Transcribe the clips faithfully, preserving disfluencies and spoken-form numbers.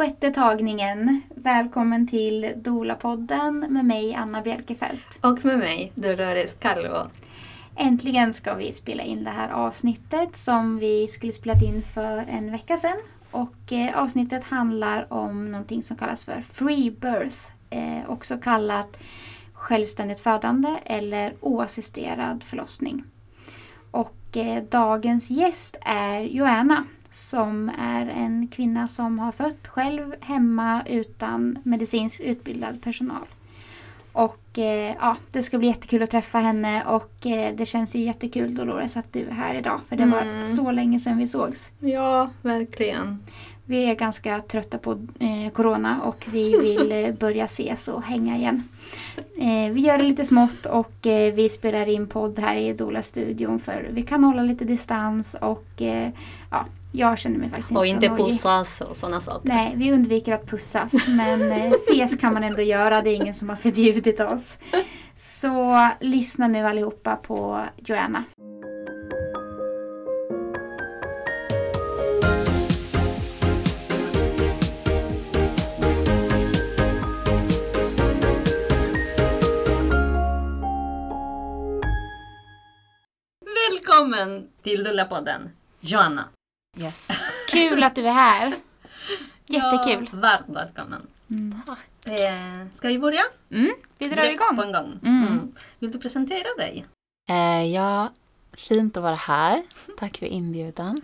Sjätte tagningen. Välkommen till Dolapodden med mig, Anna Bjelkefelt. Och med mig, Dolores Calvo. Äntligen ska vi spela in det här avsnittet som vi skulle spela in för en vecka sedan. Och eh, avsnittet handlar om någonting som kallas för free birth. Eh, också kallat självständigt födande eller oassisterad förlossning. Och eh, dagens gäst är Joanna, som är en kvinna som har fött själv hemma utan medicinskt utbildad personal. Och eh, ja, det ska bli jättekul att träffa henne och eh, det känns ju jättekul, Dolores, att du är här idag. För det mm. var så länge sedan vi sågs. Ja, verkligen. Vi är ganska trötta på eh, corona och vi vill eh, börja ses och hänga igen. Eh, vi gör det lite smått och eh, vi spelar in podd här i Dola-studion för vi kan hålla lite distans och eh, ja... Jag känner mig faktiskt inte Och inte pussas och sådana saker. Nej, vi undviker att pussas. Men ses kan man ändå göra. Det är ingen som har förbjudit oss. Så lyssna nu allihopa på Joanna. Välkommen till Dolapodden, Joanna. Yes. Kul att du är här. Jättekul. Ja, varmt välkommen. Mm. Eh, ska vi börja? Mm, vi drar Direkt igång. På en gång. Mm. Mm. Vill du presentera dig? Eh, ja, fint att vara här. Tack för inbjudan.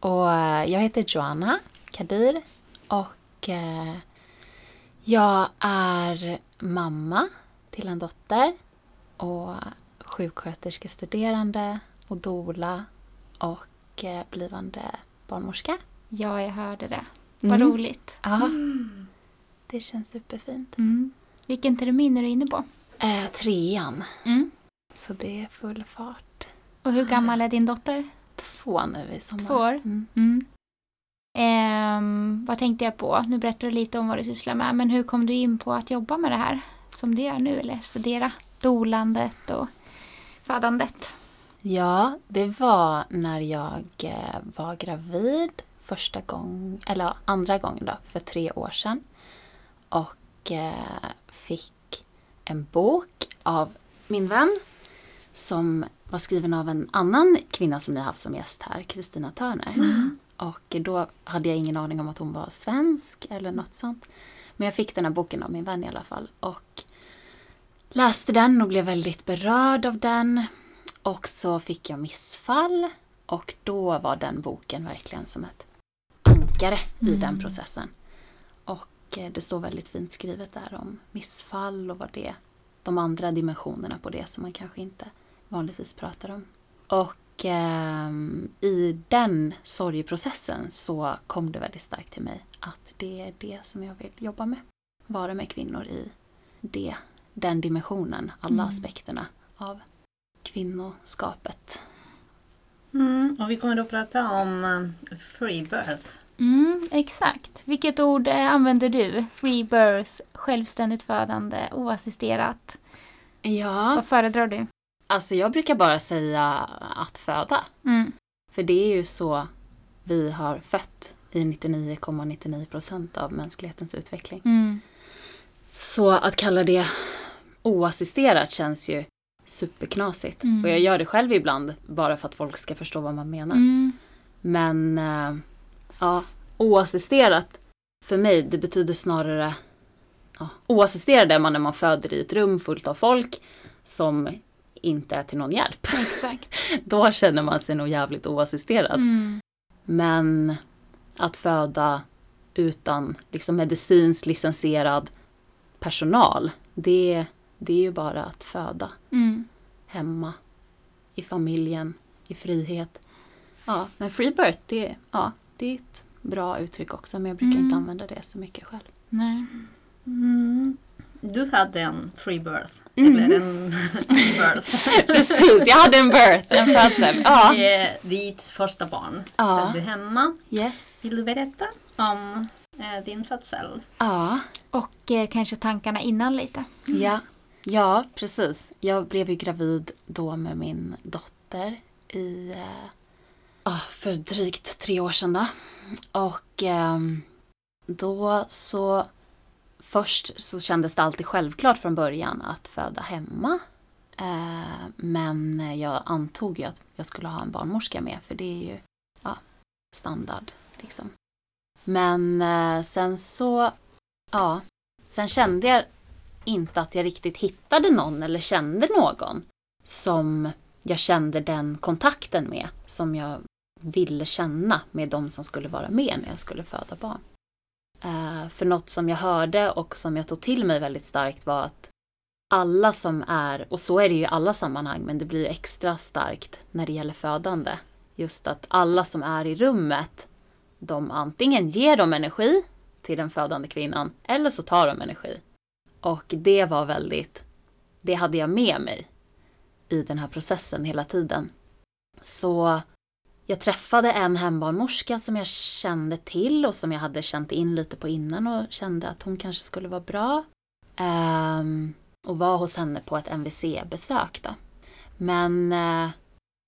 Och eh, jag heter Joanna Kadir och eh, jag är mamma till en dotter och sjuksköterskestuderande och doula och blivande barnmorska. Ja, jag hörde det. Vad mm. roligt. Ja, mm. det känns superfint. Mm. Vilken termin är du inne på? Äh, trean. Mm. Så det är full fart. Och hur gammal är din dotter? Två nu i sommar. Två år? Mm. Mm. Ehm, vad tänkte jag på? Nu berättar du lite om vad du sysslar med, men hur kom du in på att jobba med det här som du gör nu, eller studera dolandet och födandet? Ja, det var när jag var gravid första gången, eller andra gången då, för tre år sedan. Och fick en bok av min vän som var skriven av en annan kvinna som ni har haft som gäst här, Kristina Törner. Mm. Och då hade jag ingen aning om att hon var svensk eller något sånt. Men jag fick den här boken av min vän i alla fall och läste den och blev väldigt berörd av den. Och så fick jag missfall och då var den boken verkligen som ett ankare mm. i den processen. Och det står väldigt fint skrivet där om missfall och vad det är, de andra dimensionerna på det som man kanske inte vanligtvis pratar om. Och eh, i den sorgeprocessen så kom det väldigt starkt till mig att det är det som jag vill jobba med. Vara med kvinnor i det, den dimensionen, alla mm. aspekterna av kvinnoskapet. Mm, och vi kommer då prata om uh, free birth. Mm, exakt. Vilket ord eh, använder du? Free birth, självständigt födande, oassisterat. Ja. Vad föredrar du? Alltså jag brukar bara säga att föda. Mm. För det är ju så vi har fött i nittionio komma nittionio procent av mänsklighetens utveckling. Mm. Så att kalla det oassisterat känns ju superknasigt. Mm. Och jag gör det själv ibland bara för att folk ska förstå vad man menar. Mm. Men äh, ja, oassisterat för mig, det betyder snarare ja, oassisterad är man när man föder i ett rum fullt av folk som inte är till någon hjälp. Exakt. Då känner man sig nog jävligt oassisterad. Mm. Men att föda utan liksom medicinskt licensierad personal, det är Det är ju bara att föda mm. hemma, i familjen, i frihet. Ja, men free birth, det, ja, det är ett bra uttryck också. Men jag brukar mm. inte använda det så mycket själv. Nej. Mm. Du hade en free birth. Mm. Eller en birth. Precis, jag hade en birth, en födsel. Ja. Ditt första barn. Ja. Födde du hemma. Yes. Vill du berätta om eh, din födsel? Ja. Och eh, kanske tankarna innan lite. Mm. Ja. Ja, precis. Jag blev ju gravid då med min dotter i, eh, för drygt tre år sedan då. Och eh, då så först så kändes det alltid självklart från början att föda hemma. Eh, men jag antog ju att jag skulle ha en barnmorska med, för det är ju ja, standard liksom. Men eh, sen så ja, sen kände jag inte att jag riktigt hittade någon eller kände någon som jag kände den kontakten med, som jag ville känna med de som skulle vara med när jag skulle föda barn. Uh, för något som jag hörde och som jag tog till mig väldigt starkt var att alla som är, och så är det ju i alla sammanhang, men det blir ju extra starkt när det gäller födande. Just att alla som är i rummet, de antingen ger dem energi till den födande kvinnan eller så tar de energi. Och det var väldigt, det hade jag med mig i den här processen hela tiden. Så jag träffade en hembarnmorska som jag kände till och som jag hade känt in lite på innan och kände att hon kanske skulle vara bra. Ehm, och var hos henne på ett M V C-besök då. Men eh,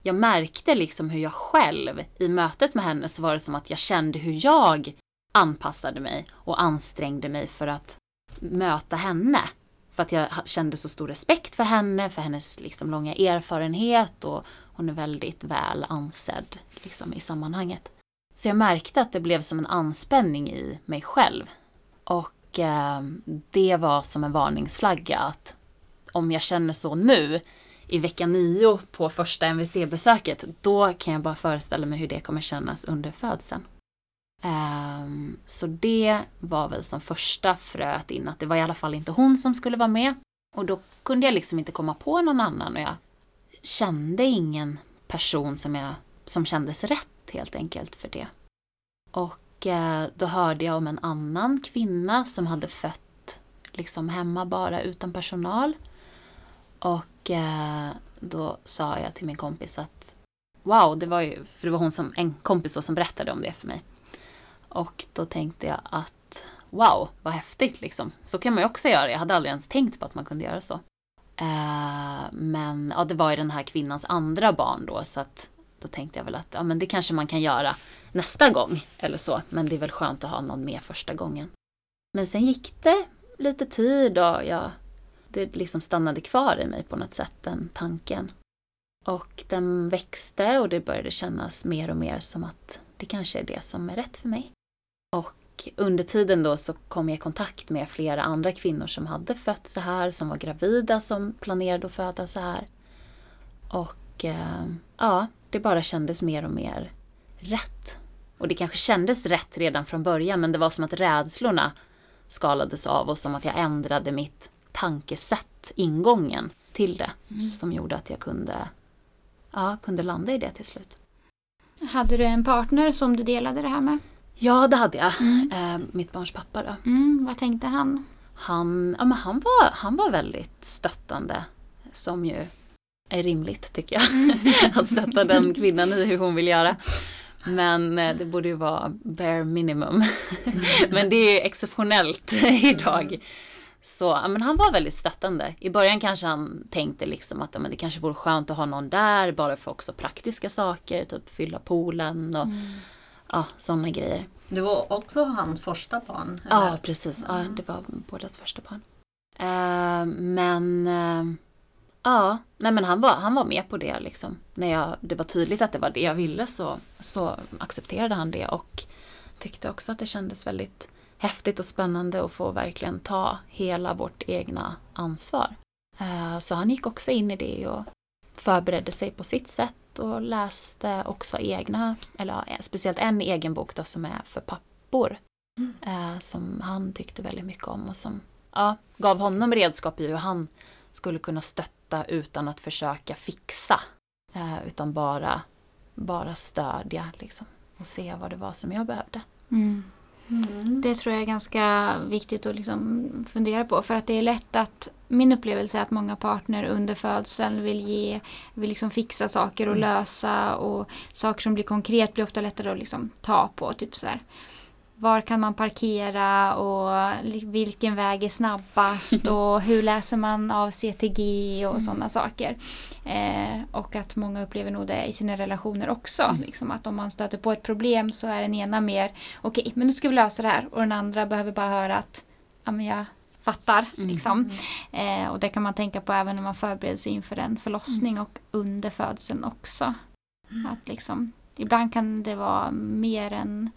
jag märkte liksom hur jag själv, i mötet med henne så var det som att jag kände hur jag anpassade mig och ansträngde mig för att möta henne. För att jag kände så stor respekt för henne, för hennes liksom långa erfarenhet, och hon är väldigt väl ansedd liksom i sammanhanget. Så jag märkte att det blev som en anspänning i mig själv. Och eh, det var som en varningsflagga att om jag känner så nu i vecka nio på första M V C-besöket, då kan jag bara föreställa mig hur det kommer kännas under födseln. Um, så det var väl som första fröet in att det var i alla fall inte hon som skulle vara med. Och då kunde jag liksom inte komma på någon annan, och jag kände ingen person som, jag, som kändes rätt helt enkelt för det. Och uh, då hörde jag om en annan kvinna som hade fött liksom hemma bara utan personal. Och uh, då sa jag till min kompis att wow, det var ju, för det var hon som, en kompis då, som berättade om det för mig. Och då tänkte jag att wow, vad häftigt liksom. Så kan man ju också göra. Jag hade aldrig ens tänkt på att man kunde göra så. Eh, men ja, det var ju den här kvinnans andra barn då. Så att, då tänkte jag väl att ja, men det kanske man kan göra nästa gång eller så. Men det är väl skönt att ha någon med första gången. Men sen gick det lite tid och jag, det liksom stannade kvar i mig på något sätt, den tanken. Och den växte och det började kännas mer och mer som att det kanske är det som är rätt för mig. Och under tiden då så kom jag i kontakt med flera andra kvinnor som hade fött så här, som var gravida, som planerade att föda så här. Och eh, ja, det bara kändes mer och mer rätt. Och det kanske kändes rätt redan från början, men det var som att rädslorna skalades av och som att jag ändrade mitt tankesätt, ingången till det, mm. som gjorde att jag kunde, ja, kunde landa i det till slut. Hade du en partner som du delade det här med? Ja, det hade jag. Mm. Eh, mitt barns pappa då. Mm, vad tänkte han? Han, ja, men han, var, han var väldigt stöttande. Som ju är rimligt, tycker jag. Mm. Att stötta den kvinnan i hur hon vill göra. Men eh, det borde ju vara bare minimum. Men det är ju exceptionellt idag. Så ja, men han var väldigt stöttande. I början kanske han tänkte liksom att ja, men det kanske vore skönt att ha någon där bara för också praktiska saker, typ fylla poolen och mm. ja, sådana grejer. Det var också hans första barn? Eller? Ja, precis. Ja, det var bådas första barn. Uh, men uh, ja, nej, men han var, han var med på det liksom. När jag, det var tydligt att det var det jag ville, så, så accepterade han det och tyckte också att det kändes väldigt häftigt och spännande att få verkligen ta hela vårt egna ansvar. Så han gick också in i det och förberedde sig på sitt sätt och läste också egna, eller speciellt en egen bok då, som är för pappor. Mm. Som han tyckte väldigt mycket om och som ja, gav honom redskap i hur han skulle kunna stötta utan att försöka fixa. Utan bara, bara stödja liksom, och se vad det var som jag behövde. Mm. Mm. Det tror jag är ganska viktigt att liksom fundera på, för att det är lätt att, min upplevelse är att många partner under födseln vill, ge, vill liksom fixa saker och lösa, och saker som blir konkret blir ofta lättare att liksom ta på, typ så här. var kan man parkera och vilken väg är snabbast och hur läser man av C T G och mm. sådana saker. Eh, och att många upplever nog det i sina relationer också. Mm. Liksom att om man stöter på ett problem så är den ena mer okej, okay, men nu ska vi lösa det här. Och den andra behöver bara höra att ja, men jag fattar. Mm. Liksom. Eh, och det kan man tänka på även när man förbereder sig inför en förlossning mm. och under födseln också. Mm. Att liksom, ibland kan det vara mer än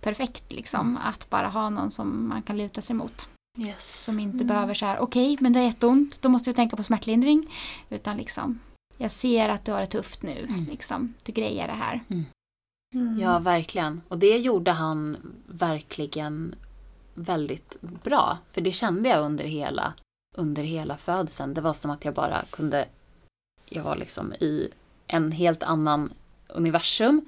perfekt liksom, mm. att bara ha någon som man kan luta sig mot. Yes. Som inte mm. behöver så här, okej, okay, men det är jätteont, då måste vi tänka på smärtlindring. Utan liksom, jag ser att du har det tufft nu, mm. liksom, du grejer det här. Mm. Mm. Ja, verkligen. Och det gjorde han verkligen väldigt bra. För det kände jag under hela, under hela födseln. Det var som att jag bara kunde, jag var liksom i en helt annan universum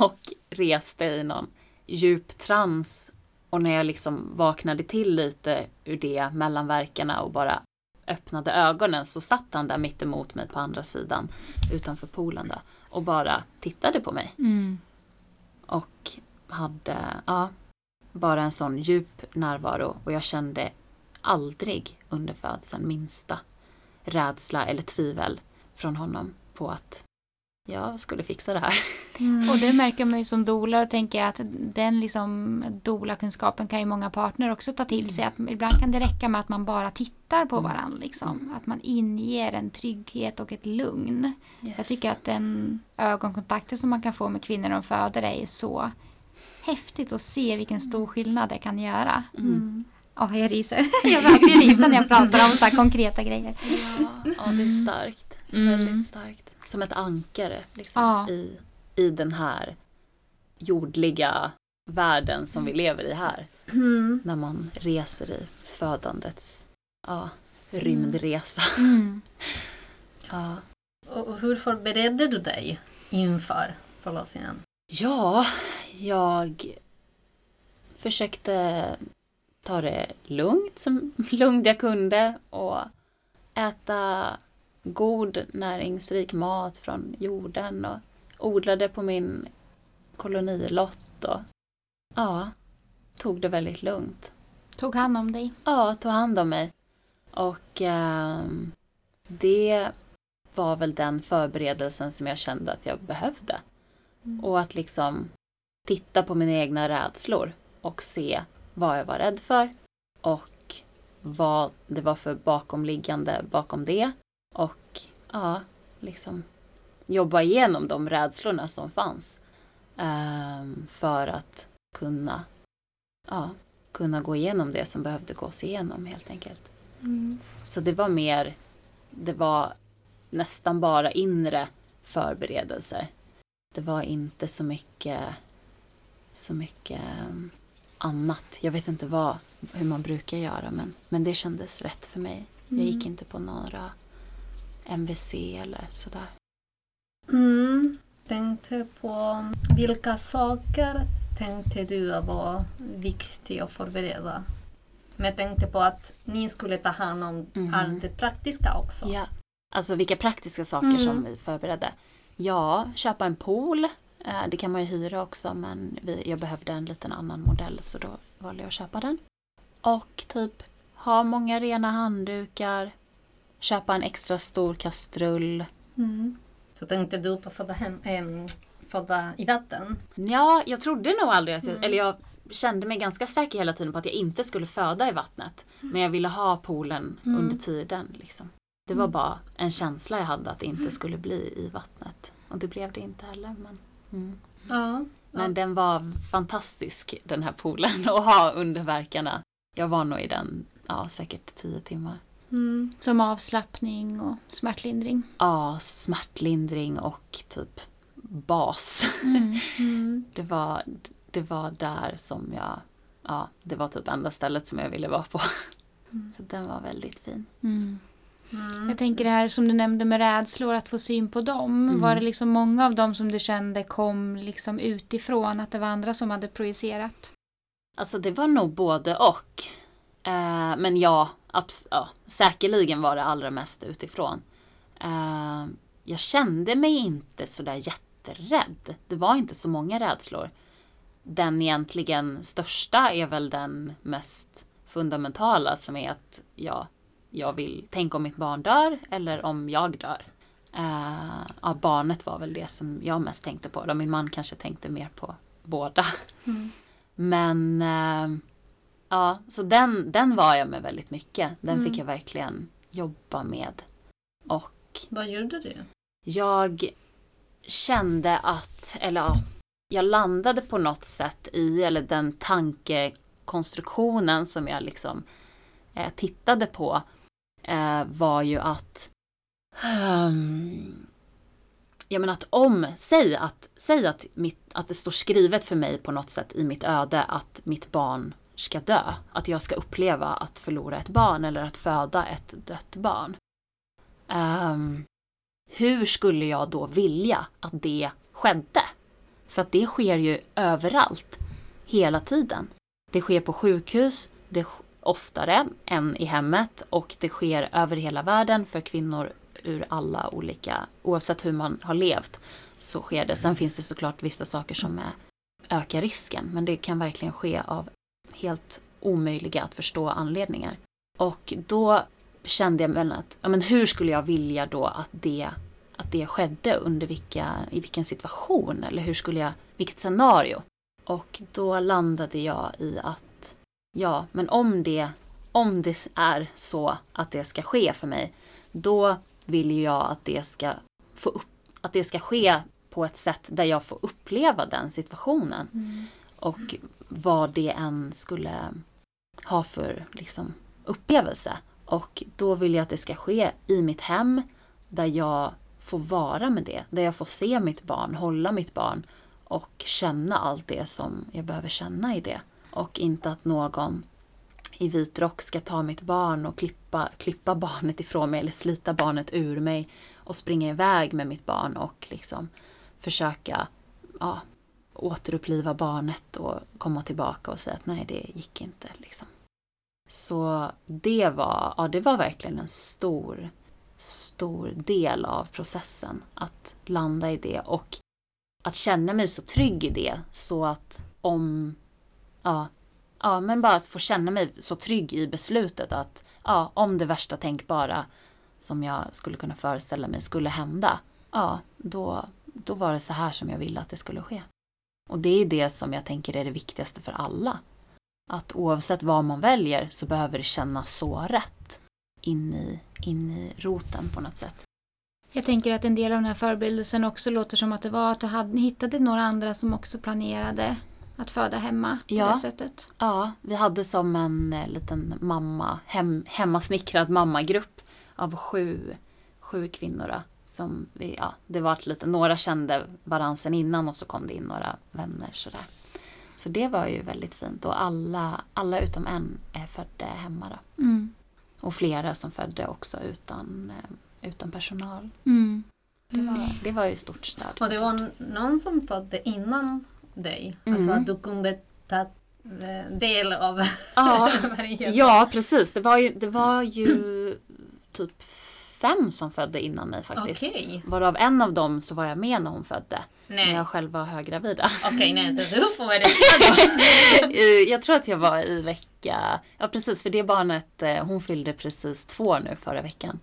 och reste i någon djup trans, och när jag liksom vaknade till lite ur det mellanverkarna och bara öppnade ögonen, så satt han där mitt emot mig på andra sidan utanför poolen då, och bara tittade på mig mm. och hade ja, bara en sån djup närvaro, och jag kände aldrig under födseln minsta rädsla eller tvivel från honom på att jag skulle fixa det här. Mm. Och det märker man ju som doula, och tänker jag att den liksom doula-kunskapen kan ju många partner också ta till sig. Att ibland kan det räcka med att man bara tittar på varandra. Liksom. Att man inger en trygghet och ett lugn. Yes. Jag tycker att den ögonkontakten som man kan få med kvinnor de föder är ju så häftigt att se vilken stor skillnad det kan göra. Ja, mm. mm. oh, jag riser. Jag verkligen riser när jag pratar om så här konkreta grejer. Ja, ja, det är starkt. Mm. Väldigt starkt. Som ett ankare liksom, ja. i, i den här jordliga världen som vi lever i här. Mm. När man reser i födandets ja, rymdresa. Mm. ja. Och hur förberedde du dig inför förlossningen? Ja, jag försökte ta det lugnt, som lugnt jag kunde, och äta god näringsrik mat från jorden, och odlade på min kolonilott, och ja, tog det väldigt lugnt. Tog hand om dig? Ja, tog hand om mig. Och eh, det var väl den förberedelsen som jag kände att jag behövde. Mm. Och att liksom titta på mina egna rädslor och se vad jag var rädd för och vad det var för bakomliggande bakom det. Och ja, liksom jobba igenom de rädslorna som fanns um, för att kunna, ja, kunna gå igenom det som behövde gås igenom helt enkelt. Mm. Så det var mer, det var nästan bara inre förberedelser. Det var inte så mycket, så mycket annat. Jag vet inte vad, hur man brukar göra, men, men det kändes rätt för mig. Mm. Jag gick inte på några M V C eller sådär. Mm, tänkte på vilka saker tänkte du var viktiga att förbereda? Men tänkte på att ni skulle ta hand om mm. allt det praktiska också. Ja. Alltså vilka praktiska saker mm. som vi förberedde? Ja, köpa en pool. Det kan man ju hyra också, men vi, jag behövde en liten annan modell, så då valde jag att köpa den. Och typ ha många rena handdukar. Köpa en extra stor kastrull. Mm. Så tänkte du på föda, hem, äm, föda i vatten? Ja, jag trodde nog aldrig att jag, mm. eller jag kände mig ganska säker hela tiden på att jag inte skulle föda i vattnet. Mm. Men jag ville ha poolen mm. under tiden. Liksom. Det var mm. bara en känsla jag hade att det inte skulle bli i vattnet. Och det blev det inte heller. Men, mm. ja, men ja. Den var fantastisk, den här poolen, att ha under verkarna. Jag var nog i den ja, säkert tio timmar. Mm. Som avslappning och smärtlindring. Ja, smärtlindring och typ bas. Mm. Mm. det, var, det var där som jag, ja, det var typ enda stället som jag ville vara på. Mm. Så den var väldigt fin. Mm. Mm. Jag tänker det här som du nämnde med rädslor, att få syn på dem. Mm. Var det liksom många av dem som du kände kom liksom utifrån, att det var andra som hade projicerat? Alltså det var nog både och. Eh, men ja. Abs- ja, säkerligen var det allra mest utifrån. Uh, jag kände mig inte så där jätterädd. Det var inte så många rädslor. den egentligen största är väl den mest fundamentala, som är att jag, jag vill tänka om mitt barn dör eller om jag dör. Uh, ja, barnet var väl det som jag mest tänkte på. Då min man kanske tänkte mer på båda. Mm. Men uh, ja, så den, den var jag med väldigt mycket. Den mm. fick jag verkligen jobba med. Och vad gjorde det? Jag kände att, eller ja, jag landade på något sätt i, eller den tankekonstruktionen som jag liksom eh, tittade på eh, var ju att Um, jag menar att om, säg, att, säg att, mitt, att det står skrivet för mig på något sätt i mitt öde att mitt barn ska dö. Att jag ska uppleva att förlora ett barn eller att föda ett dött barn. Um, hur skulle jag då vilja att det skedde? För att det sker ju överallt, hela tiden. Det sker på sjukhus, det oftare än i hemmet, och det sker över hela världen för kvinnor ur alla olika, oavsett hur man har levt så sker det. Sen finns det såklart vissa saker som är, ökar risken, men det kan verkligen ske av helt omöjliga att förstå anledningar. Och då kände jag väl att ja, men hur skulle jag vilja då att det, att det skedde, under vilka, i vilken situation, eller hur skulle jag, vilket scenario? Och då landade jag i att ja, men om det, om det är så att det ska ske för mig, då vill jag att det ska få upp, att det ska ske på ett sätt där jag får uppleva den situationen. Mm. Och vad det än skulle ha för liksom, upplevelse. Och då vill jag att det ska ske i mitt hem, där jag får vara med det. Där jag får se mitt barn, hålla mitt barn och känna allt det som jag behöver känna i det. Och inte att någon i vitrock ska ta mitt barn och klippa, klippa barnet ifrån mig, eller slita barnet ur mig och springa iväg med mitt barn och liksom försöka ja, återuppliva barnet och komma tillbaka och säga att nej, det gick inte. Liksom. Så det var, ja, det var verkligen en stor, stor del av processen att landa i det och att känna mig så trygg i det, så att om ja, Ja, men bara att få känna mig så trygg i beslutet att ja, om det värsta tänkbara som jag skulle kunna föreställa mig skulle hända, ja, då, då var det så här som jag ville att det skulle ske. Och det är det som jag tänker är det viktigaste för alla. Att oavsett vad man väljer så behöver det kännas så rätt in i, in i roten på något sätt. Jag tänker att en del av den här förberedelsen också låter som att det var att du hade, hittade några andra som också planerade att föda hemma på ja, det sättet. Ja, vi hade som en eh, liten mamma, hem, hemmasnickrad mammagrupp av sju, sju kvinnor. Då, som vi, ja, det var lite, några kände varandra sen innan och så kom det in några vänner. Sådär. Så det var ju väldigt fint. Och alla, alla utom en eh, födde hemma. Då. Mm. Och flera som födde också utan, eh, utan personal. Mm. Det, var, det var ju stort stöd. Och det var någon som födde innan dig. Mm. Alltså att du kunde ta del av ja, ja, precis. Det var ju, det var ju typ fem som födde innan mig faktiskt. Okay. Varav en av dem så var jag med när hon födde. Nej. När jag själv var höggravida. Okej, okay, nej, då får vi det. Jag tror att jag var i vecka... Ja, precis. För det barnet, hon fyllde precis två nu förra veckan.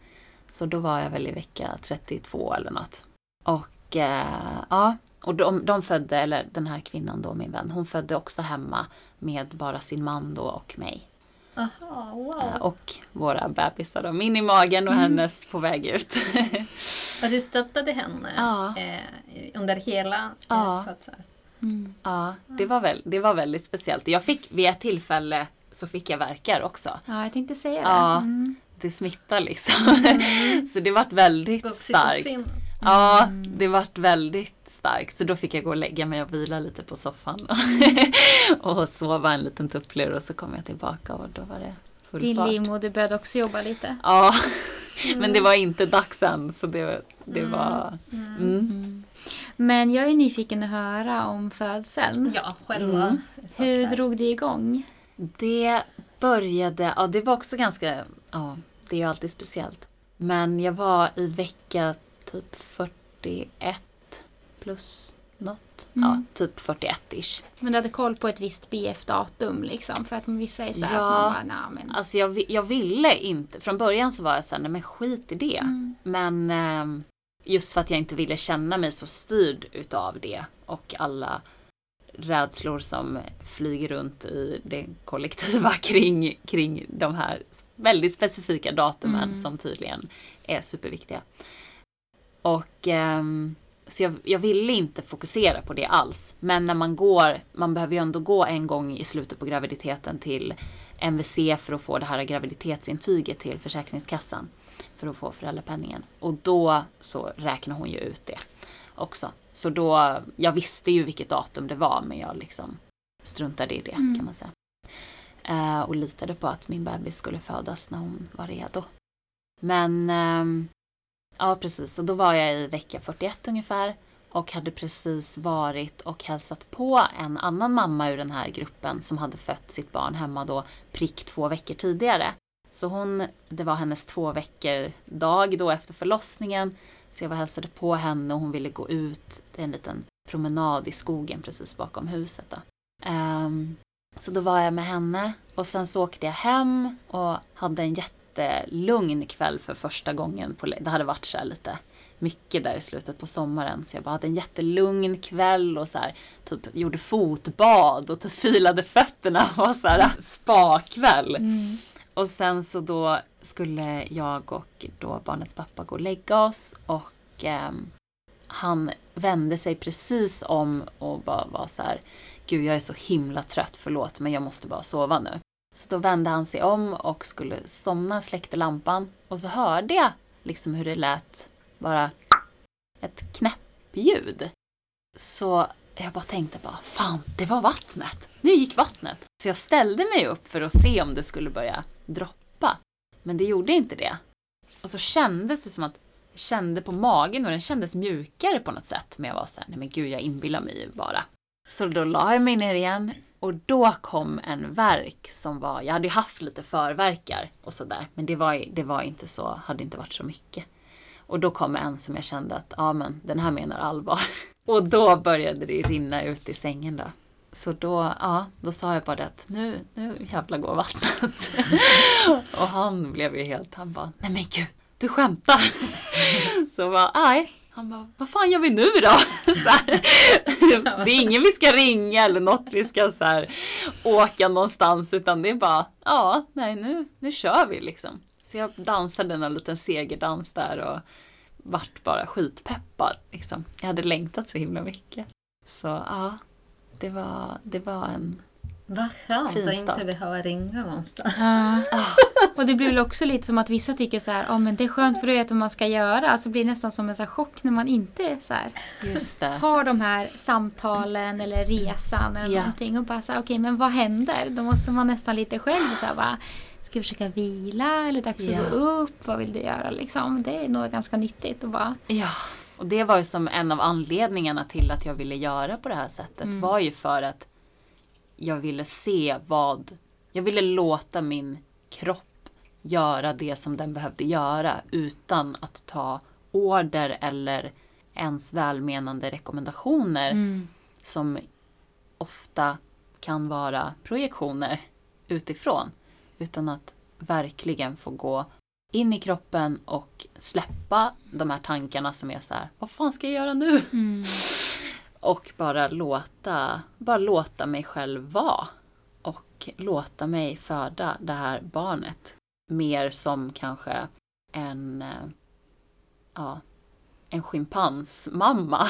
Så då var jag väl i vecka trettiotvå eller något. Och ja... Och de, de födde, eller den här kvinnan då, min vän, hon födde också hemma med bara sin man då och mig. Aha, wow. Och våra bebisar då, min i magen och hennes mm. på väg ut. Och du stöttade henne ja. eh, under hela ja. födseln? Mm. Ja, det var, väl, det var väldigt speciellt. Jag fick, vid ett tillfälle så fick jag verkar också. Ja, jag tänkte säga det. Ja, mm. det smittar liksom. Mm. Så det var väldigt Gått starkt. Mm. Ja, det vart väldigt starkt. Så då fick jag gå och lägga mig och vila lite på soffan. Och, och sova en liten tupplur. Och så kom jag tillbaka och då var det full Din fart. Din livmoder började också jobba lite. Ja, mm. men det var inte dags än. Så det, det mm. var... Mm. Mm. Men jag är nyfiken att höra om födseln. Ja, själva. Mm. Hur drog det igång? Det började... Ja, det var också ganska... Ja, det är ju alltid speciellt. Men jag var i vecka... typ fyrtioett plus något, mm. ja, typ fyrtioett-ish. Men du hade koll på ett visst B F-datum liksom, för att vissa är så här, ja, att man bara, nah, men... alltså jag, jag ville inte, från början så var jag såhär, nej men skit i det. Mm. Men eh, just för att jag inte ville känna mig så styrd utav det och alla rädslor som flyger runt i det kollektiva kring, kring de här väldigt specifika datumen mm. som tydligen är superviktiga. Och eh, så jag, jag ville inte fokusera på det alls. Men när man går, man behöver ju ändå gå en gång i slutet på graviditeten till M V C för att få det här graviditetsintyget till Försäkringskassan för att få föräldrapenningen. Och då så räknar hon ju ut det också. Så då, jag visste ju vilket datum det var, men jag liksom struntade i det mm. kan man säga. Eh, och litade på att min bebis skulle födas när hon var redo. Men... Eh, ja, precis. Och då var jag i vecka fyrtioett ungefär och hade precis varit och hälsat på en annan mamma ur den här gruppen som hade fött sitt barn hemma då prick två veckor tidigare. Så hon, det var hennes två veckor dag då efter förlossningen, så jag var hälsade på henne och hon ville gå ut. Det är en liten promenad i skogen precis bakom huset då. Um, så då var jag med henne och sen så åkte jag hem och hade en jätte lugn kväll för första gången på, det hade varit så här lite mycket där i slutet på sommaren, så jag bara hade en jättelugn kväll och så här, typ gjorde fotbad och typ filade fötterna och så här spakväll mm. och sen så då skulle jag och då barnets pappa gå och lägga oss och eh, han vände sig precis om och bara var så här, gud jag är så himla trött, förlåt men jag måste bara sova nu. Så då vände han sig om och skulle somna, släckte lampan. Och så hörde jag liksom hur det lät, bara ett knäppljud. Så jag bara tänkte bara, fan det var vattnet. Nu gick vattnet. Så jag ställde mig upp för att se om det skulle börja droppa. Men det gjorde inte det. Och så kändes det som att jag kände på magen och den kändes mjukare på något sätt. Men jag var så här, nej men gud jag inbillar mig ju bara. Så då la jag mig ner igen. Och då kom en verk som var... Jag hade ju haft lite förverkar och sådär. Men det var, det var inte så... Hade inte varit så mycket. Och då kom en som jag kände att... Ja, men den här menar allvar. Och då började det rinna ut i sängen då. Så då, ja, då sa jag bara att... Nu, nu jävla går vattnet. Och han blev ju helt... Han bara... Nej men gud, du skämtar. Så jag bara... Nej. Han bara, vad fan gör vi nu då? Så här, det är ingen vi ska ringa eller något vi ska så här, åka någonstans. Utan det är bara, ja, nej nu, nu kör vi liksom. Så jag dansade en liten segerdans där och vart bara skitpeppad. Liksom. Jag hade längtat så himla mycket. Så ja, det var, det var en... Vad skönt att inte behöva ringa någonstans. Ja. Och det blir väl också lite som att vissa tycker så här, ja oh, men det är skönt för att veta vad man ska göra. Alltså det blir nästan som en så här chock när man inte så här, just det. Har de här samtalen eller resan eller ja. Någonting. Och bara så här, okej okay, men vad händer? Då måste man nästan lite själv så här bara, ska vi försöka vila eller dags att ja. Gå upp? Vad vill du göra liksom? Det är nog ganska nyttigt att bara... Ja, och det var ju som en av anledningarna till att jag ville göra på det här sättet. Mm. Var ju för att jag ville se vad... Jag ville låta min kropp göra det som den behövde göra utan att ta order eller ens välmenande rekommendationer mm. som ofta kan vara projektioner utifrån. Utan att verkligen få gå in i kroppen och släppa de här tankarna som är så här, vad fan ska jag göra nu? Mm. Och bara låta, bara låta mig själv vara. Och låta mig föda det här barnet. Mer som kanske en, ja, en schimpansmamma.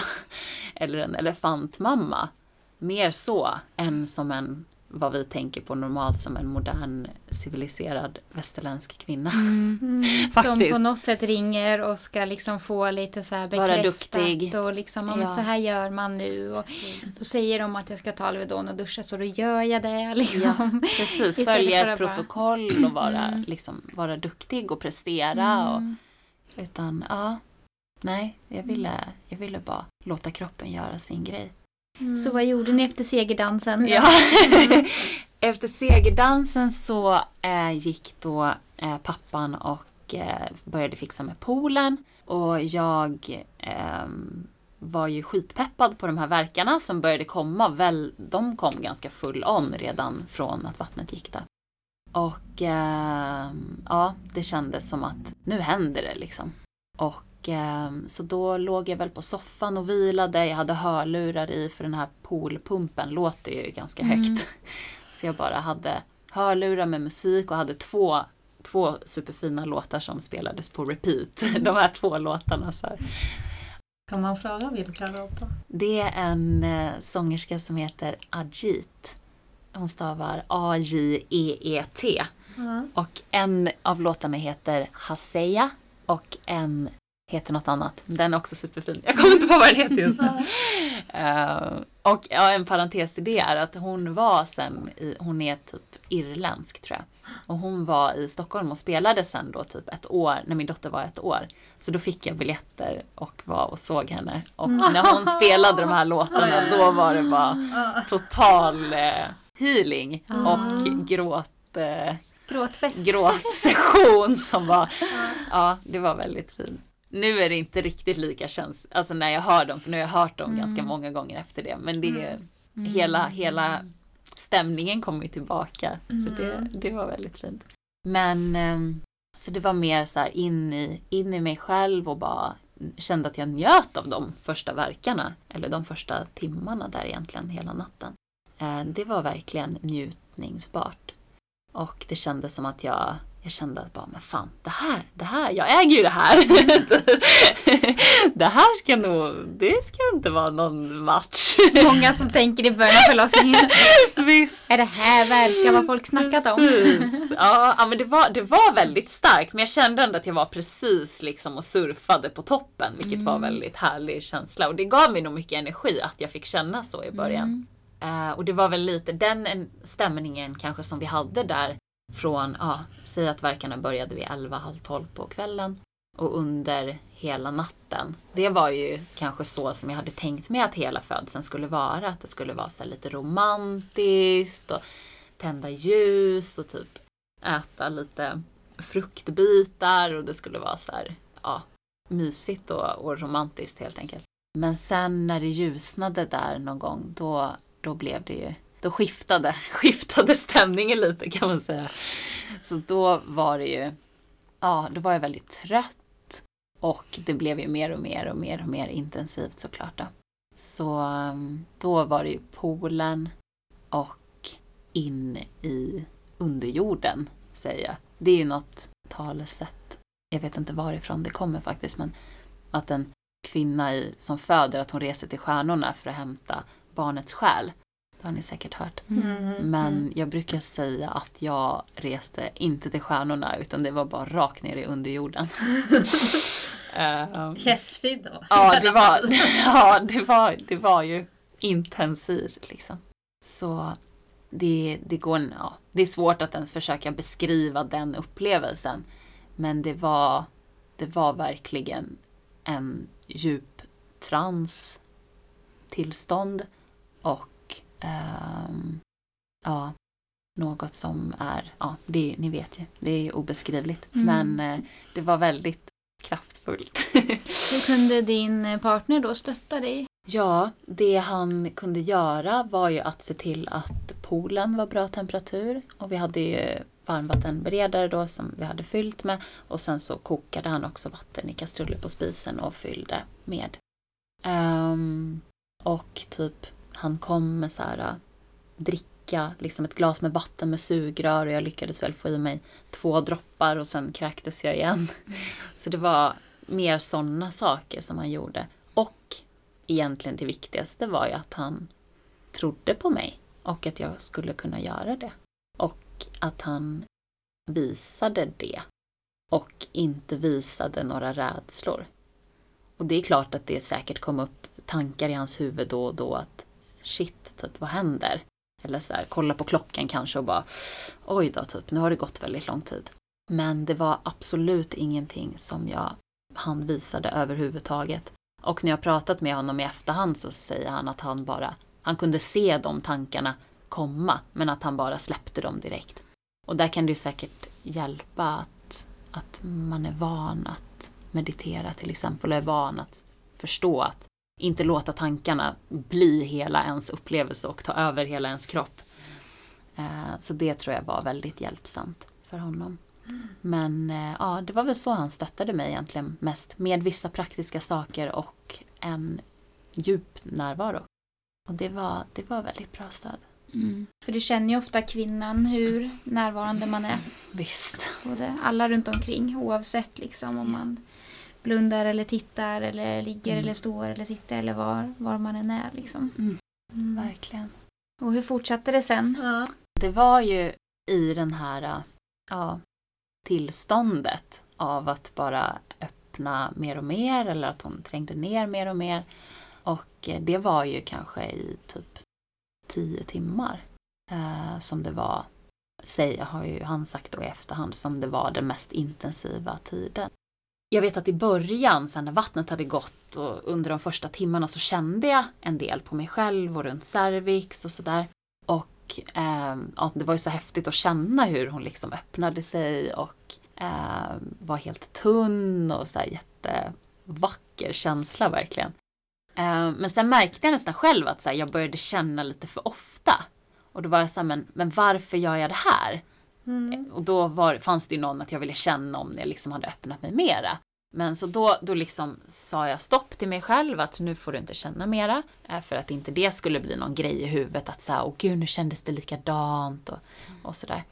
Eller en elefantmamma. Mer så än som en, vad vi tänker på normalt som en modern, civiliserad västerländsk kvinna. Mm. Som på något sätt ringer och ska liksom få lite så här bekräftat. Och liksom, ja. Men så här gör man nu. Och då säger de att jag ska ta Alvedon och duscha, så då gör jag det. Liksom. Ja, precis, följa ett protokoll och vara, mm. liksom, vara duktig och prestera. Mm. Och, utan, ja, nej, jag ville, jag ville bara låta kroppen göra sin grej. Mm. Så vad gjorde ni efter segerdansen? Ja. Efter segerdansen så eh, gick då eh, pappan och eh, började fixa med poolen. Och jag eh, var ju skitpeppad på de här verkarna som började komma. Väl, de kom ganska full on redan från att vattnet gick där. Och eh, ja, det kändes som att nu händer det liksom. Och eh, så då låg jag väl på soffan och vilade. Jag hade hörlurar i för den här poolpumpen låter ju ganska högt. Mm. Så jag bara hade hörlurar med musik och hade två... Två superfina låtar som spelades på repeat. De här två låtarna. Så här. Kan man fråga vilka låtar? Det är en sångerska som heter Ajit. Hon stavar A J E E T. Mm. Och en av låtarna heter Haseya. Och en heter något annat. Den är också superfin. Jag kommer inte på vad den heter just nu. uh, och ja, en parentes till det är att hon var sen... I, hon är typ irländsk tror jag. Och hon var i Stockholm och spelade sen då typ ett år, när min dotter var ett år. Så då fick jag biljetter och var och såg henne. Och när hon spelade de här låtarna, då var det bara total eh, healing och gråt, eh, Gråtfest. gråtsession som var, ja det var väldigt fint. Nu är det inte riktigt lika känns, alltså när jag hör dem, för nu har jag hört dem mm. ganska många gånger efter det. Men det är mm. hela, hela... Stämningen kom ju tillbaka. Mm. Så det, det var väldigt fint. Men så det var mer så här in i, in i mig själv och bara kände att jag njöt av de första verkarna. Eller de första timmarna där egentligen hela natten. Det var verkligen njutningsbart. Och det kändes som att jag, jag kände att bara, men fan, det här, det här, jag äger ju det här. Det här ska nog, det ska inte vara någon match. Många som tänker i början av förlossningen. Visst. Är det här verkar vad folk snackat precis. Om? Ja, men det var, det var väldigt starkt. Men jag kände ändå att jag var precis liksom och surfade på toppen. Vilket mm. var en väldigt härlig känsla. Och det gav mig nog mycket energi att jag fick känna så i början. Mm. Uh, och det var väl lite den stämningen kanske som vi hade där. Från, ja, säg att verkarna började vid elva, halv tolv på kvällen. Och under hela natten. Det var ju kanske så som jag hade tänkt mig att hela födseln skulle vara. Att det skulle vara så lite romantiskt. Och tända ljus. Och typ äta lite fruktbitar. Och det skulle vara så här, ja, mysigt och, och romantiskt helt enkelt. Men sen när det ljusnade där någon gång. Då, då blev det ju... Då skiftade, skiftade stämningen lite kan man säga. Så då var det ju... Ja, då var jag väldigt trött. Och det blev ju mer och mer och mer och mer intensivt såklart då. Så då var det ju poolen och in i underjorden, säger jag. Det är ju något talesätt. Jag vet inte varifrån det kommer faktiskt. Men att en kvinna i, som föder, att hon reser till stjärnorna för att hämta barnets själ. Det har ni säkert hört. Mm, Men mm. jag brukar säga att jag reste inte till stjärnorna utan det var bara rakt ner i underjorden. um, Häftigt då. Ja, det var, ja det, var, det var ju intensivt liksom. Så det, det, går, ja, det är svårt att ens försöka beskriva den upplevelsen. Men det var, det var verkligen en djup trans tillstånd och Um, ja, något som är, ja, det, ni vet ju, det är obeskrivligt. Mm. Men eh, det var väldigt kraftfullt. Hur kunde din partner då stötta dig? Ja, det han kunde göra var ju att se till att poolen var bra temperatur. Och vi hade ju varmvattenberedare då som vi hade fyllt med. Och sen så kokade han också vatten i kastruller på spisen och fyllde med. Um, och typ... Han kom med så här, dricka, liksom ett glas med vatten med sugrör. Och jag lyckades väl få i mig två droppar och sen kräktes jag igen. Så det var mer sådana saker som han gjorde. Och egentligen det viktigaste var ju att han trodde på mig. Och att jag skulle kunna göra det. Och att han visade det. Och inte visade några rädslor. Och det är klart att det säkert kom upp tankar i hans huvud då och då att shit, typ, vad händer? Eller så här, kolla på klockan kanske och bara, oj då, typ, nu har det gått väldigt lång tid. Men det var absolut ingenting som jag, han visade överhuvudtaget. Och när jag pratat med honom i efterhand så säger han att han bara, han kunde se de tankarna komma, men att han bara släppte dem direkt. Och där kan det ju säkert hjälpa att, att man är van att meditera till exempel, och är van att förstå att inte låta tankarna bli hela ens upplevelse och ta över hela ens kropp. Så det tror jag var väldigt hjälpsamt för honom. Mm. Men ja, det var väl så han stöttade mig egentligen mest. Med vissa praktiska saker och en djup närvaro. Och det var, det var väldigt bra stöd. Mm. För du känner ju ofta kvinnan, hur närvarande man är. Visst. Både alla runt omkring, oavsett liksom om man blundar eller tittar eller ligger mm. eller står eller sitter eller var, var man än är liksom. Mm. Mm. Verkligen. Och hur fortsatte det sen? Ja. Det var ju i den här ja, tillståndet av att bara öppna mer och mer eller att hon trängde ner mer och mer. Och det var ju kanske i typ tio timmar eh, som det var, säger, har ju han sagt då i efterhand, som det var den mest intensiva tiden. Jag vet att i början, sen när vattnet hade gått och under de första timmarna så kände jag en del på mig själv och runt cervix och sådär. Och eh, ja, det var ju så häftigt att känna hur hon liksom öppnade sig och eh, var helt tunn och så här jättevacker känsla verkligen. Eh, men sen märkte jag nästan själv att så här, jag började känna lite för ofta. Och då var jag så här, men, men varför gör jag det här? Mm. Och då var, fanns det ju någon att jag ville känna om när jag liksom hade öppnat mig mera. Men så då, då liksom sa jag stopp till mig själv att nu får du inte känna mera. För att inte det skulle bli någon grej i huvudet att säga, åh gud nu kändes det likadant och, mm. och sådär.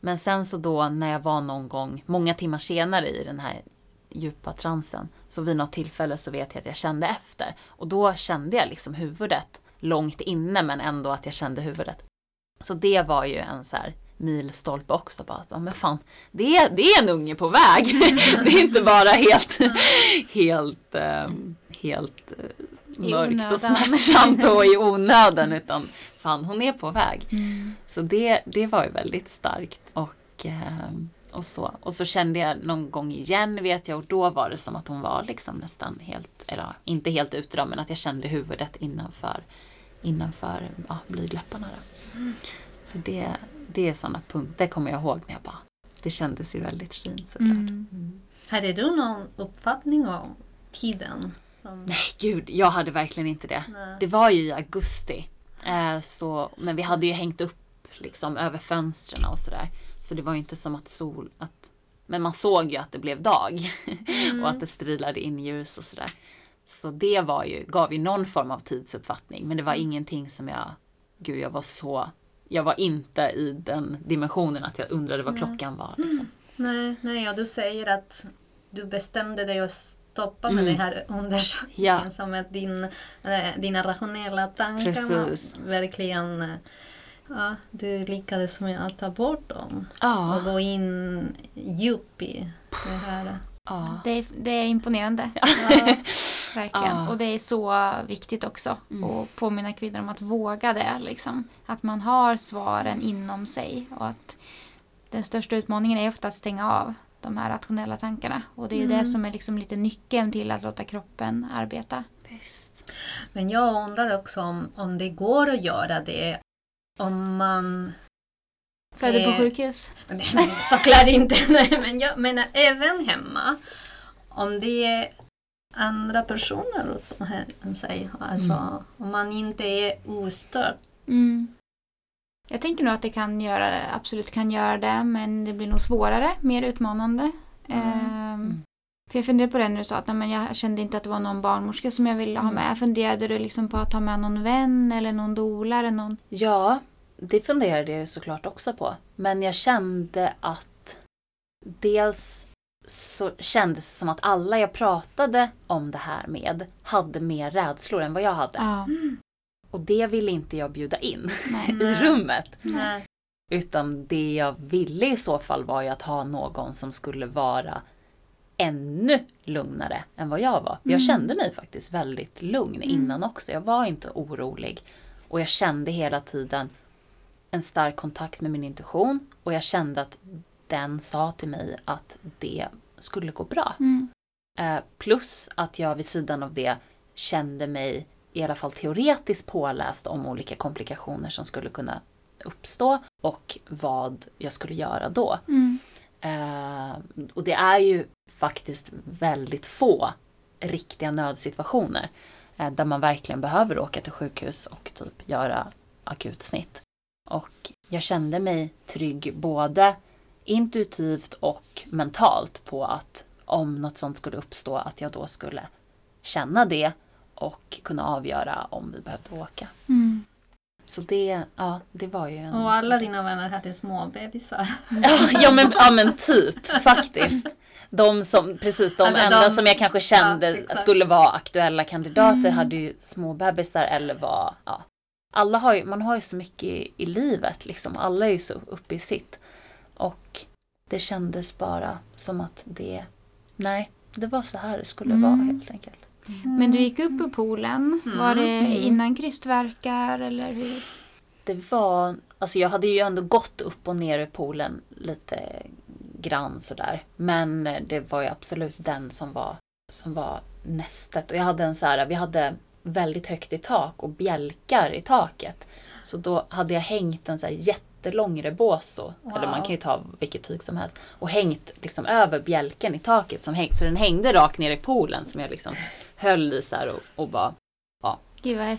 Men sen så då när jag var någon gång, många timmar senare i den här djupa transen. Så vid något tillfälle så vet jag att jag kände efter. Och då kände jag liksom huvudet långt inne men ändå att jag kände huvudet. Så det var ju en så här milstolpe också, bara att, men fan, det är, det är en unge på väg. Det är inte bara helt helt, um, helt uh, mörkt och smärtsamt och i onödan, utan fan, hon är på väg. Mm. Så det, det var ju väldigt starkt och, um, och så. Och så kände jag någon gång igen, vet jag, och då var det som att hon var liksom nästan helt, eller inte helt utdrag, men att jag kände huvudet innanför, innanför ja, blygläpparna då. Mm. Så det, det är sådana punkter kommer jag ihåg när jag bara, det kändes ju väldigt fint såklart. Mm. Mm. Hade du någon uppfattning om tiden? Som... Nej gud, jag hade verkligen inte det. Nej. Det var ju i augusti, eh, så, men vi hade ju hängt upp liksom över fönstren och sådär. Så det var ju inte som att sol, att, men man såg ju att det blev dag mm. och att det strilade in ljus och sådär. Så det var ju, gav ju någon form av tidsuppfattning, men det var ingenting som jag, gud jag var så... Jag var inte i den dimensionen att jag undrade vad nej. klockan var. Liksom. Mm. Nej, nej ja, du säger att du bestämde dig att stoppa med mm. den här undersökningen. Ja. Som att din, dina rationella tankar var, verkligen... Ja, du lyckades med att ta bort dem. Ja. Och gå in djupt i det här. Ja. Det, är, det är imponerande. Ja. Ja. Verkligen. Ah. Och det är så viktigt också mm. att påminna kvinnor om att våga det. Liksom. Att man har svaren inom sig. Och att den största utmaningen är ofta att stänga av de här rationella tankarna. Och det är mm. det som är liksom lite nyckeln till att låta kroppen arbeta. Visst. Men jag undrar också om, om det går att göra det. Om man... Föder eh, på sjukhus? Nej, men såklart inte. Nej, men jag menar även hemma. Om det är... andra personer utom än sig. Alltså, mm. om man inte är ostörd. Mm. Jag tänker nog att det kan göra det. Absolut kan göra det. Men det blir nog svårare. Mer utmanande. Mm. Ehm, för jag funderade på det när du sa att nej, men jag kände inte att det var någon barnmorska som jag ville ha med. Funderade du liksom på att ta med någon vän eller någon doula eller någon? Ja, det funderade jag såklart också på. Men jag kände att dels... så kändes det som att alla jag pratade om det här med hade mer rädslor än vad jag hade. Mm. Och det ville inte jag bjuda in nej, i rummet. Nej. Utan det jag ville i så fall var ju att ha någon som skulle vara ännu lugnare än vad jag var. Jag mm. kände mig faktiskt väldigt lugn mm. innan också. Jag var inte orolig. Och jag kände hela tiden en stark kontakt med min intuition. Och jag kände att den sa till mig att det skulle gå bra. Mm. Eh, plus att jag vid sidan av det kände mig i alla fall teoretiskt påläst om olika komplikationer som skulle kunna uppstå och vad jag skulle göra då. Mm. Eh, och det är ju faktiskt väldigt få riktiga nödsituationer där man verkligen behöver åka till sjukhus och typ göra akutsnitt. Och jag kände mig trygg både intuitivt och mentalt på att om något sånt skulle uppstå att jag då skulle känna det och kunna avgöra om vi behövde åka. Mm. Så det, ja, det var ju en... Och alla dina vänner hade små bebisar. ja, men, ja men typ, faktiskt. De som, precis, de alltså enda de, som jag kanske kände ja, skulle vara aktuella kandidater mm. hade ju små bebisar eller var... Ja. Alla har ju, man har ju så mycket i, i livet liksom. Alla är ju så uppe i sitt. Och det kändes bara som att det... Nej, det var så här det skulle mm. vara helt enkelt. Mm. Men du gick upp i poolen. Mm. Var det innan krystvärkar eller hur? Det var... Alltså jag hade ju ändå gått upp och ner i poolen lite grann sådär. Men det var ju absolut den som var, som var nästet. Och jag hade en så här... Vi hade väldigt högt i tak och bjälkar i taket. Så då hade jag hängt en så här jättelång rebåso. Wow. Eller man kan ju ta vilket tyg som helst. Och hängt liksom över bjälken i taket. Som häng, så den hängde rakt ner i poolen som jag liksom... höll i så här och, och bara ja,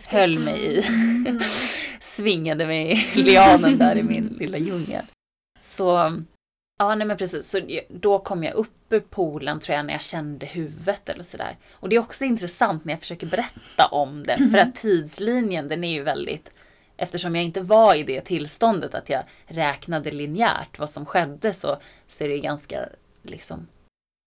höll mig i svingade mig i lianen där i min lilla djungel. Så ja, nej men precis, så då kom jag upp ur poolen tror jag när jag kände huvudet eller så där. Och det är också intressant när jag försöker berätta om det för att tidslinjen den är ju väldigt, eftersom jag inte var i det tillståndet att jag räknade linjärt vad som skedde så så är det ganska liksom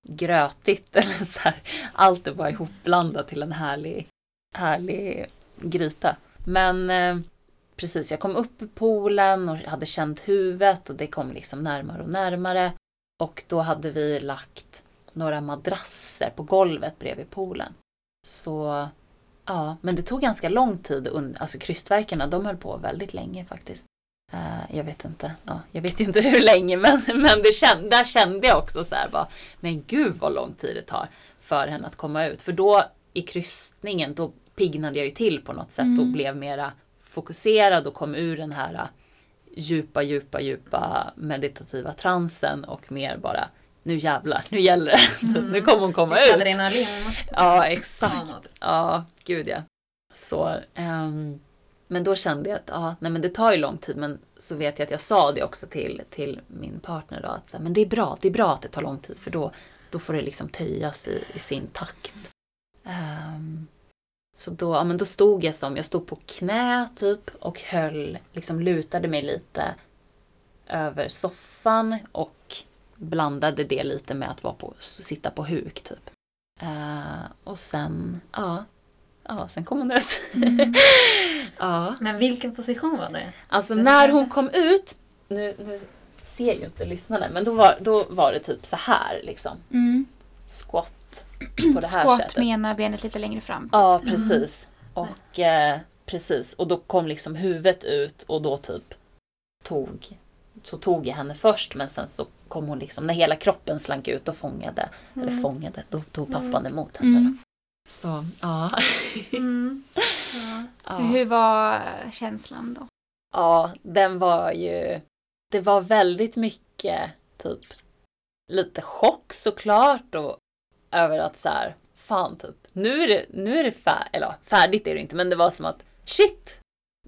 grötigt eller så här. Allt är bara ihopblandat till en härlig härlig gryta. Men eh, precis, jag kom upp i poolen och hade känt huvudet och det kom liksom närmare och närmare. Och då hade vi lagt några madrasser på golvet bredvid poolen. Så ja, men det tog ganska lång tid. Alltså krystvärkarna, de höll på väldigt länge faktiskt. Uh, jag vet inte ja, jag vet inte hur länge men, men det kände, där kände jag också så här bara, men gud vad lång tid det tar för henne att komma ut, för då i kryssningen, då piggnade jag ju till på något sätt mm. och blev mera fokuserad och kom ur den här djupa, djupa, djupa meditativa transen och mer bara, nu jävlar, nu gäller det mm. nu kommer hon komma ut. Adrenalin. Ja, exakt. Ja, gud ja. Så um, men då kände jag att ah, nej, men det tar ju lång tid. Men så vet jag att jag sa det också till, till min partner. Då, att så här, men det är, bra, det är bra att det tar lång tid. För då, då får det liksom töjas i, i sin takt. Um, så då, ja, men då stod jag som... Jag stod på knä typ. Och höll, liksom lutade mig lite över soffan. Och blandade det lite med att vara på, sitta på huk typ. Uh, och sen... ja. Ja, sen kom hon ut. Mm. ja. Men vilken position var det? Alltså när hon kom ut, nu, nu ser ju inte lyssnarna, men då var, då var det typ så här liksom. Mm. Squat på det här Squat sättet. Squat med ena benet lite längre fram. Typ. Ja, precis. Mm. Och, eh, precis. Och då kom liksom huvudet ut och då typ tog, så tog jag henne först men sen så kom hon liksom, när hela kroppen slank ut och fångade, mm. eller fångade, då tog pappan mm. emot henne. Mm. Så, ja. Mm. Ja. ja. Hur var känslan då? Ja, den var ju... Det var väldigt mycket, typ, lite chock såklart. Och över att så här, fan typ, nu är det, nu är det fär, eller, färdigt är det inte. Men det var som att, shit,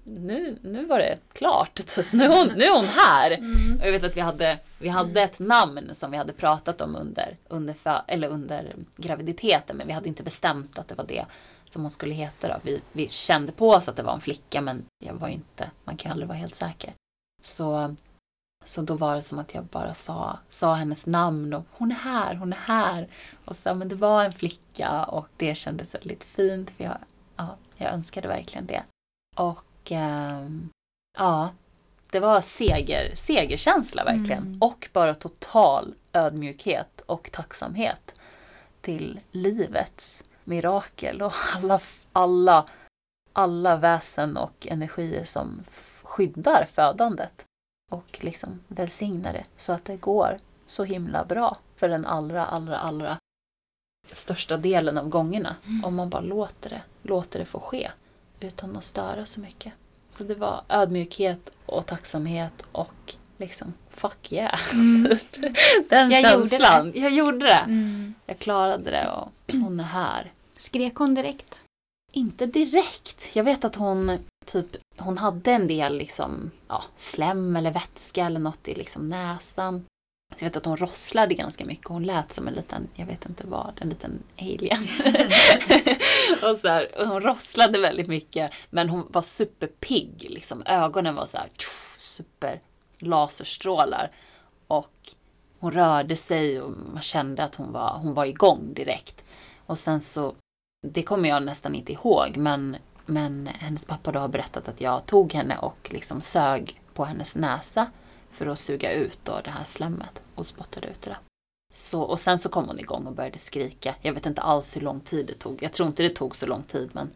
nu, nu var det klart. Typ. Nu, är hon, nu är hon här. Mm. Och jag vet att vi hade, vi hade ett namn som vi hade pratat om under, under, eller under graviditeten. Men vi hade inte bestämt att det var det som hon skulle heta. Då. Vi, vi kände på oss att det var en flicka. Men jag var inte, man kan ju aldrig vara helt säker. Så, så då var det som att jag bara sa, sa hennes namn. Och hon är här, hon är här. Och så, men det var en flicka. Och det kändes väldigt fint. För jag, ja, jag önskade verkligen det. Och Och, ja, det var seger, segerkänsla verkligen. Mm. Och bara total ödmjukhet och tacksamhet till livets mirakel och alla, alla, alla väsen och energier som skyddar födandet. Och liksom välsignar det så att det går så himla bra för den allra, allra, allra största delen av gångerna. Mm. Om man bara låter det, låter det få ske. Utan att störa så mycket. Så det var ödmjukhet och tacksamhet och liksom, fuck yeah. Mm. Den jag känslan. Gjorde jag gjorde det. Mm. Jag klarade det och hon är här. Skrek hon direkt? Inte direkt. Jag vet att hon typ hon hade en del liksom, ja, slem eller vätska eller något i liksom näsan. Så jag vet att hon rosslade ganska mycket. Hon lät som en liten, jag vet inte vad, en liten alien. Och så här, och hon rosslade väldigt mycket. Men hon var superpigg. Liksom. Ögonen var så här tjuff, super laserstrålar. Och hon rörde sig och man kände att hon var, hon var igång direkt. Och sen så, det kommer jag nästan inte ihåg. Men, men hennes pappa då har berättat att jag tog henne och liksom sög på hennes näsa. För att suga ut då det här slemmet och spottade ut det. Så, och sen så kom hon igång och började skrika. Jag vet inte alls hur lång tid det tog. Jag tror inte det tog så lång tid, men,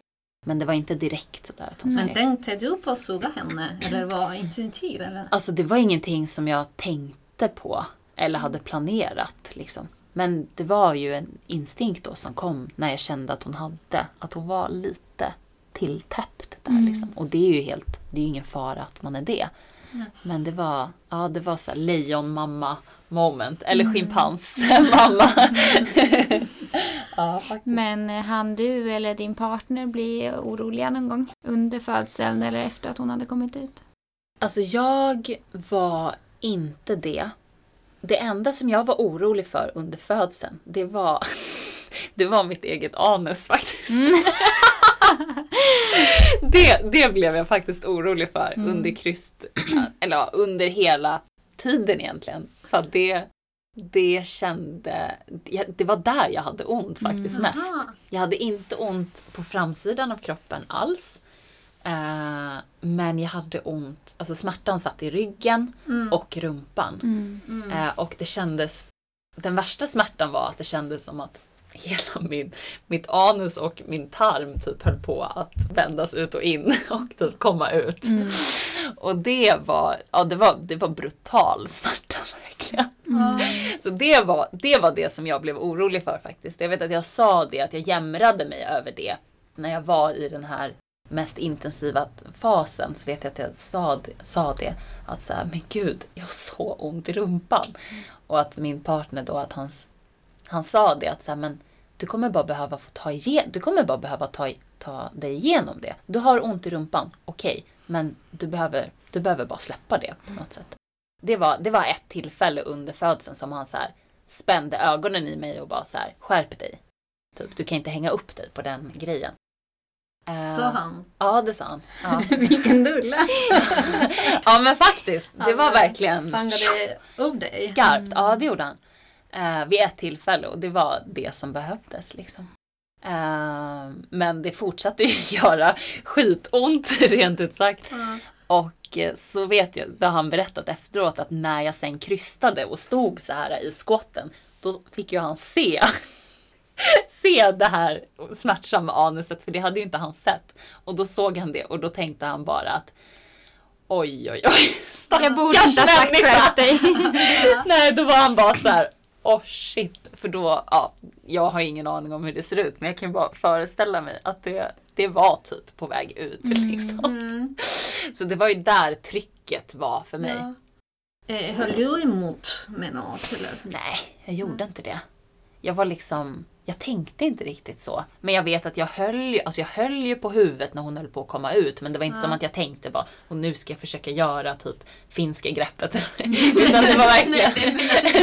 men det var inte direkt så där att hon skrek. Men tänkte du på att suga henne? Eller var instinktiv? Eller? Alltså det var ingenting som jag tänkte på. Eller hade planerat liksom. Men det var ju en instinkt då som kom när jag kände att hon hade. Att hon var lite tilltäppt där mm. liksom. Och det är ju helt, det är ju ingen fara att man är det. Ja. Men det var, ja, det var så här lejonmamma moment eller mm. schimpansmamma. Mm. Ja, faktiskt. Men hann du eller din partner bli oroliga någon gång under födseln eller efter att hon hade kommit ut? Alltså jag var inte det. Det enda som jag var orolig för under födseln, det var det var mitt eget anus faktiskt. Mm. Det, det blev jag faktiskt orolig för mm. under kryst, eller under hela tiden egentligen. För det, det kände, det var där jag hade ont faktiskt mm. mest. Jag hade inte ont på framsidan av kroppen alls. Eh, men jag hade ont, alltså smärtan satt i ryggen mm. och rumpan. Mm. Mm. Eh, och det kändes, den värsta smärtan var att det kändes som att hela min, mitt anus och min tarm typ höll på att vändas ut och in och typ komma ut. Mm. Och det var, ja, det var, det var brutal smärta verkligen. Mm. Så det var, det var det som jag blev orolig för faktiskt. Jag vet att jag sa det, att jag jämrade mig över det. När jag var i den här mest intensiva fasen så vet jag att jag sa det, sa det att så här, men gud, jag har så ont i rumpan. Mm. Och att min partner då, att hans Han sa det att så här, men du kommer bara behöva få ta igen, du kommer bara behöva ta ta dig igenom det. Du har ont i rumpan. Okej, okay, men du behöver du behöver bara släppa det på något sätt. Det var det var ett tillfälle under födseln som han så här spände ögonen i mig och bara så här, skärp dig. Typ du kan inte hänga upp dig på den grejen. Uh, sa han? Ja, det sa han. Ja. Vilken dulla. Ja, men faktiskt, det var verkligen fangade upp dig. Skarpt. Ja, det gjorde han. Uh, vid ett tillfälle och det var det som behövdes liksom. Uh, men det fortsatte ju göra skitont rent ut sagt. Mm. Och så vet jag, då han berättat efteråt att när jag sen krystade och stod så här i skotten, då fick ju han se se det här smärtsamma anuset, för det hade ju inte han sett. Och då såg han det och då tänkte han bara att oj oj oj, stackars människa. Nej, då var han bara så här oh shit, för då, ja, jag har ingen aning om hur det ser ut, men jag kan bara föreställa mig att det, det var typ på väg ut liksom. Mm. Så det var ju där trycket var för mig. Ja. Eh, höll du emot med något? Eller? Nej, jag gjorde mm. inte det. Jag var liksom, jag tänkte inte riktigt så. Men jag vet att jag höll, alltså jag höll ju på huvudet när hon höll på att komma ut. Men det var inte ja. som att jag tänkte bara, och nu ska jag försöka göra typ finska greppet. Utan det var verkligen,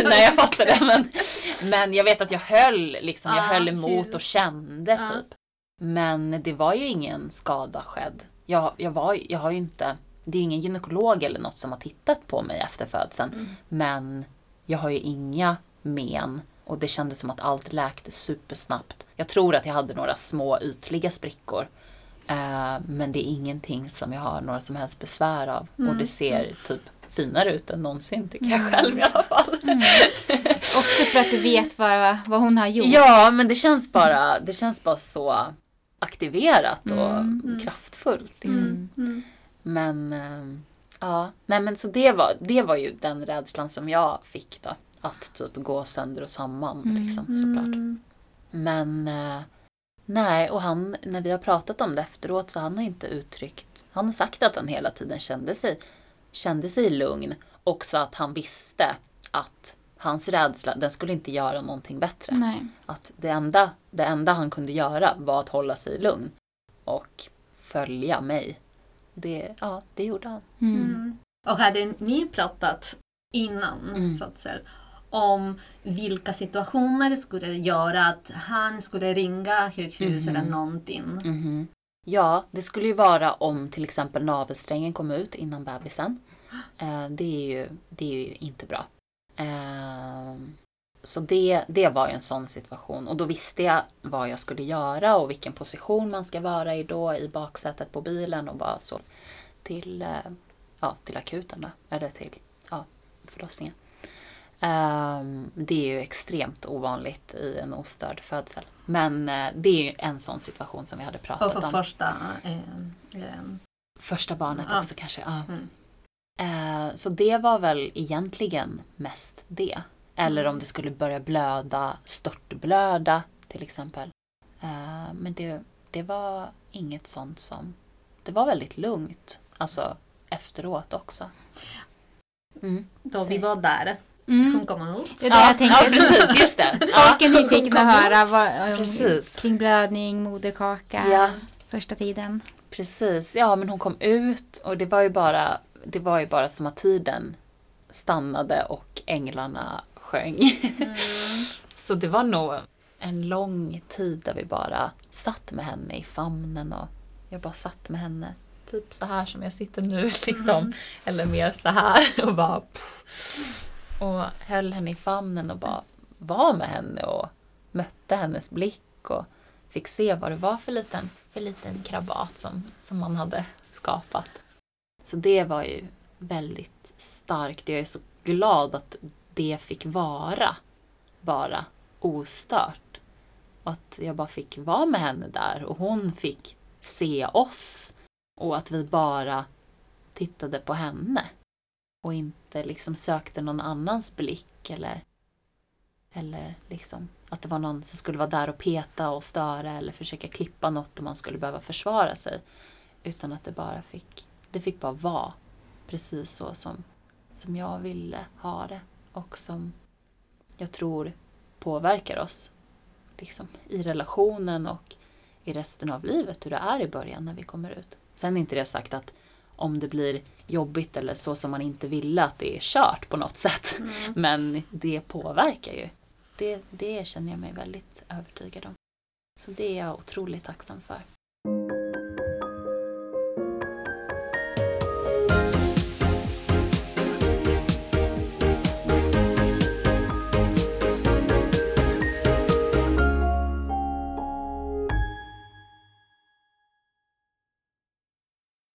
nej jag fattade. Men, men jag vet att jag höll, liksom, jag ah, höll emot och kände ah. typ. Men det var ju ingen skada skedd. Jag, jag, var, jag har ju inte, det är ju ingen gynekolog eller något som har tittat på mig efter födseln. Mm. Men jag har ju inga men. Och det kändes som att allt läkte supersnabbt. Jag tror att jag hade några små ytliga sprickor. Eh, men det är ingenting som jag har några som helst besvär av. Mm. Och det ser typ finare ut än någonsin, tycker jag själv i alla fall. Mm. Också för att du vet vad, vad hon har gjort. Ja, men det känns bara, det känns bara så aktiverat och mm. Mm. kraftfullt. Liksom. Mm. Mm. Men, eh, ja. Nej, men så det var, det var ju den rädslan som jag fick då. Att typ gå sönder och samman liksom, mm. såklart. Men eh, nej, och han, när vi har pratat om det efteråt så han har inte uttryckt, han har sagt att han hela tiden kände sig, kände sig lugn. Också att han visste att hans rädsla, den skulle inte göra någonting bättre. Nej. Att det enda, det enda han kunde göra var att hålla sig lugn. och följa mig. Det, ja, det gjorde han. Mm. Mm. Och hade ni pratat innan mm. födsel om vilka situationer skulle göra att han skulle ringa sjukhus mm. eller någonting? Mm. Ja, det skulle ju vara om till exempel navelsträngen kom ut innan bebisen. Eh, det, är ju, det är ju inte bra. Eh, så det, det var ju en sån situation. Och då visste jag vad jag skulle göra och vilken position man ska vara i då i baksätet på bilen och bara så till, eh, ja, till akuten då, eller till ja, förlossningen. Eh, det är ju extremt ovanligt i en ostörd födsel. Men eh, det är ju en sån situation som vi hade pratat om. Och för om. första... Eh, eh. Första barnet ja. också kanske, ja. Mm. Eh, så det var väl egentligen mest det. Eller om det skulle börja blöda, störtblöda till exempel. Eh, men det, det var inget sånt som... Det var väldigt lugnt, alltså efteråt också. Mm. Då vi var där... Mm. Hon kommer ut. Ja, ja, jag tänkte, ja, precis, just det. Folk är nyfikna att höra vad, precis. kring blödning, moderkaka, ja. första tiden. Precis, ja men hon kom ut och det var ju bara, det var ju bara som att tiden stannade och änglarna sjöng. Mm. Så det var nog en lång tid där vi bara satt med henne i famnen och jag bara satt med henne. Typ så här som jag sitter nu liksom. Mm. Eller mer så här och bara... Pff. Och höll henne i famnen och bara var med henne och mötte hennes blick och fick se vad det var för liten, för liten krabat som, som man hade skapat. Så det var ju väldigt starkt. Jag är så glad att det fick vara bara ostört. Och att jag bara fick vara med henne där och hon fick se oss och att vi bara tittade på henne. Och inte liksom sökte någon annans blick. Eller, eller liksom att det var någon som skulle vara där och peta och störa. Eller försöka klippa något om man skulle behöva försvara sig. Utan att det bara fick, det fick bara vara. Precis så som, som jag ville ha det. Och som jag tror påverkar oss. Liksom i relationen och i resten av livet. Hur det är i början när vi kommer ut. Sen är inte det sagt att om det blir jobbigt eller så som man inte ville att det är kört på något sätt. Mm. Men det påverkar ju. Det, det känner jag mig väldigt övertygad om. Så det är jag otroligt tacksam för.